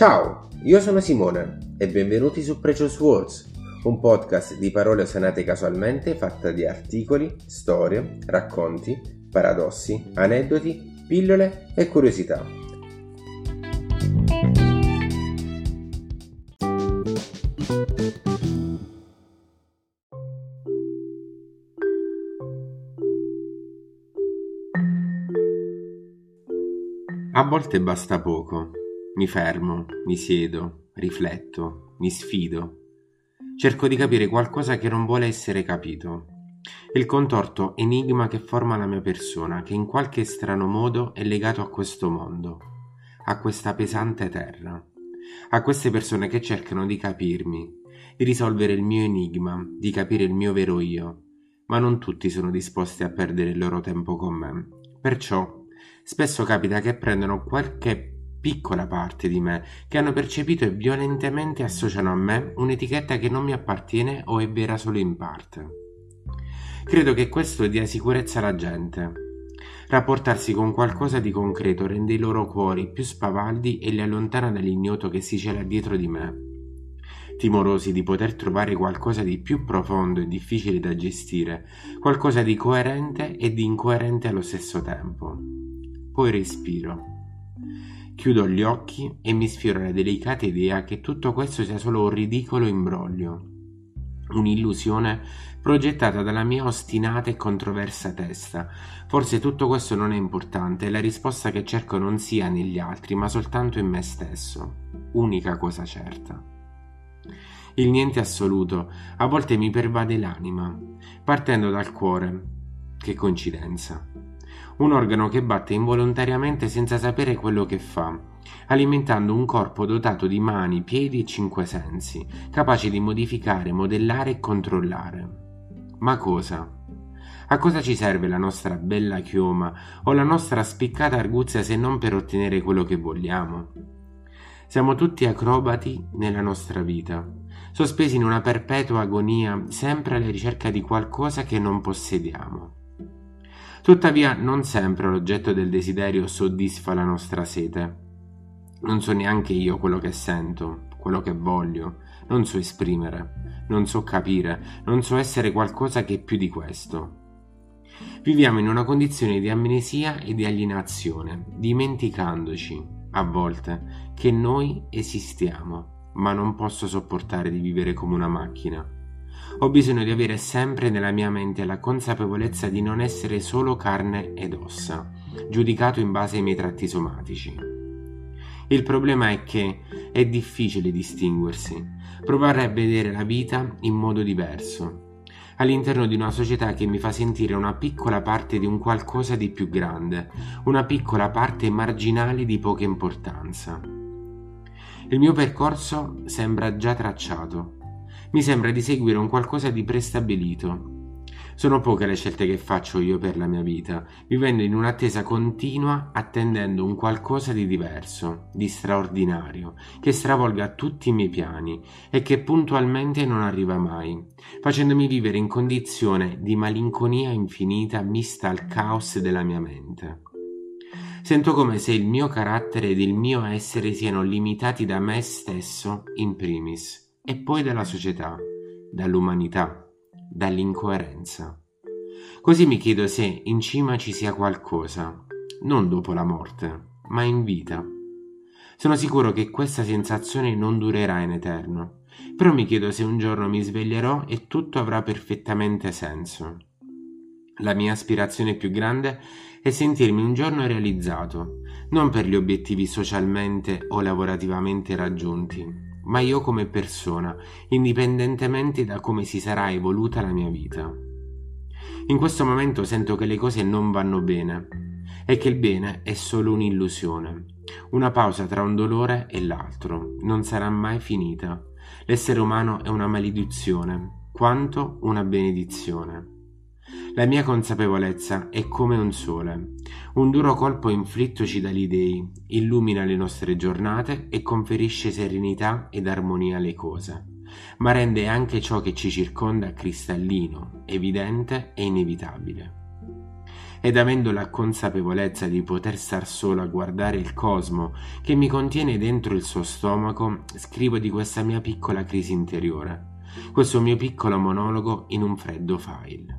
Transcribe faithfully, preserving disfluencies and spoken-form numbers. Ciao, io sono Simone e benvenuti su Precious Words, un podcast di parole usate casualmente fatta di articoli, storie, racconti, paradossi, aneddoti, pillole e curiosità. A volte basta poco. Mi fermo, mi siedo, rifletto, mi sfido. Cerco di capire qualcosa che non vuole essere capito. Il contorto enigma che forma la mia persona, che in qualche strano modo è legato a questo mondo, a questa pesante terra, a queste persone che cercano di capirmi, di risolvere il mio enigma, di capire il mio vero io, ma non tutti sono disposti a perdere il loro tempo con me. Perciò spesso capita che prendono qualche piccola parte di me, che hanno percepito e violentemente associano a me un'etichetta che non mi appartiene o è vera solo in parte. Credo che questo dia sicurezza alla gente. Rapportarsi con qualcosa di concreto rende i loro cuori più spavaldi e li allontana dall'ignoto che si cela dietro di me. Timorosi di poter trovare qualcosa di più profondo e difficile da gestire, qualcosa di coerente e di incoerente allo stesso tempo. Poi respiro. Chiudo gli occhi e mi sfiora la delicata idea che tutto questo sia solo un ridicolo imbroglio, un'illusione progettata dalla mia ostinata e controversa testa. Forse tutto questo non è importante e la risposta che cerco non sia negli altri, ma soltanto in me stesso. Unica cosa certa. Il niente assoluto a volte mi pervade l'anima, partendo dal cuore. Che coincidenza. Un organo che batte involontariamente senza sapere quello che fa, alimentando un corpo dotato di mani, piedi e cinque sensi, capaci di modificare, modellare e controllare. Ma cosa? A cosa ci serve la nostra bella chioma o la nostra spiccata arguzia se non per ottenere quello che vogliamo? Siamo tutti acrobati nella nostra vita, sospesi in una perpetua agonia, sempre alla ricerca di qualcosa che non possediamo. Tuttavia, non sempre l'oggetto del desiderio soddisfa la nostra sete. Non so neanche io quello che sento, quello che voglio, non so esprimere, non so capire, non so essere qualcosa che è più di questo. Viviamo in una condizione di amnesia e di alienazione, dimenticandoci, a volte, che noi esistiamo, ma non posso sopportare di vivere come una macchina. Ho bisogno di avere sempre nella mia mente la consapevolezza di non essere solo carne ed ossa, giudicato in base ai miei tratti somatici. Il problema è che è difficile distinguersi, provare a vedere la vita in modo diverso, all'interno di una società che mi fa sentire una piccola parte di un qualcosa di più grande, una piccola parte marginale di poca importanza. Il mio percorso sembra già tracciato, mi sembra di seguire un qualcosa di prestabilito. Sono poche le scelte che faccio io per la mia vita, vivendo in un'attesa continua, attendendo un qualcosa di diverso, di straordinario, che stravolga tutti i miei piani e che puntualmente non arriva mai, facendomi vivere in condizione di malinconia infinita mista al caos della mia mente. Sento come se il mio carattere ed il mio essere siano limitati da me stesso in primis, e poi dalla società, dall'umanità, dall'incoerenza. Così mi chiedo se in cima ci sia qualcosa, non dopo la morte, ma in vita. Sono sicuro che questa sensazione non durerà in eterno, però mi chiedo se un giorno mi sveglierò e tutto avrà perfettamente senso. La mia aspirazione più grande è sentirmi un giorno realizzato, non per gli obiettivi socialmente o lavorativamente raggiunti, ma io come persona, indipendentemente da come si sarà evoluta la mia vita. In questo momento sento che le cose non vanno bene e che il bene è solo un'illusione, una pausa tra un dolore e l'altro, non sarà mai finita. L'essere umano è una maledizione, quanto una benedizione. La mia consapevolezza è come un sole, un duro colpo inflittoci dagli dei, illumina le nostre giornate e conferisce serenità ed armonia alle cose, ma rende anche ciò che ci circonda cristallino, evidente e inevitabile. ed avendo la consapevolezza di poter star solo a guardare il cosmo che mi contiene dentro il suo stomaco, scrivo di questa mia piccola crisi interiore, questo mio piccolo monologo in un freddo file.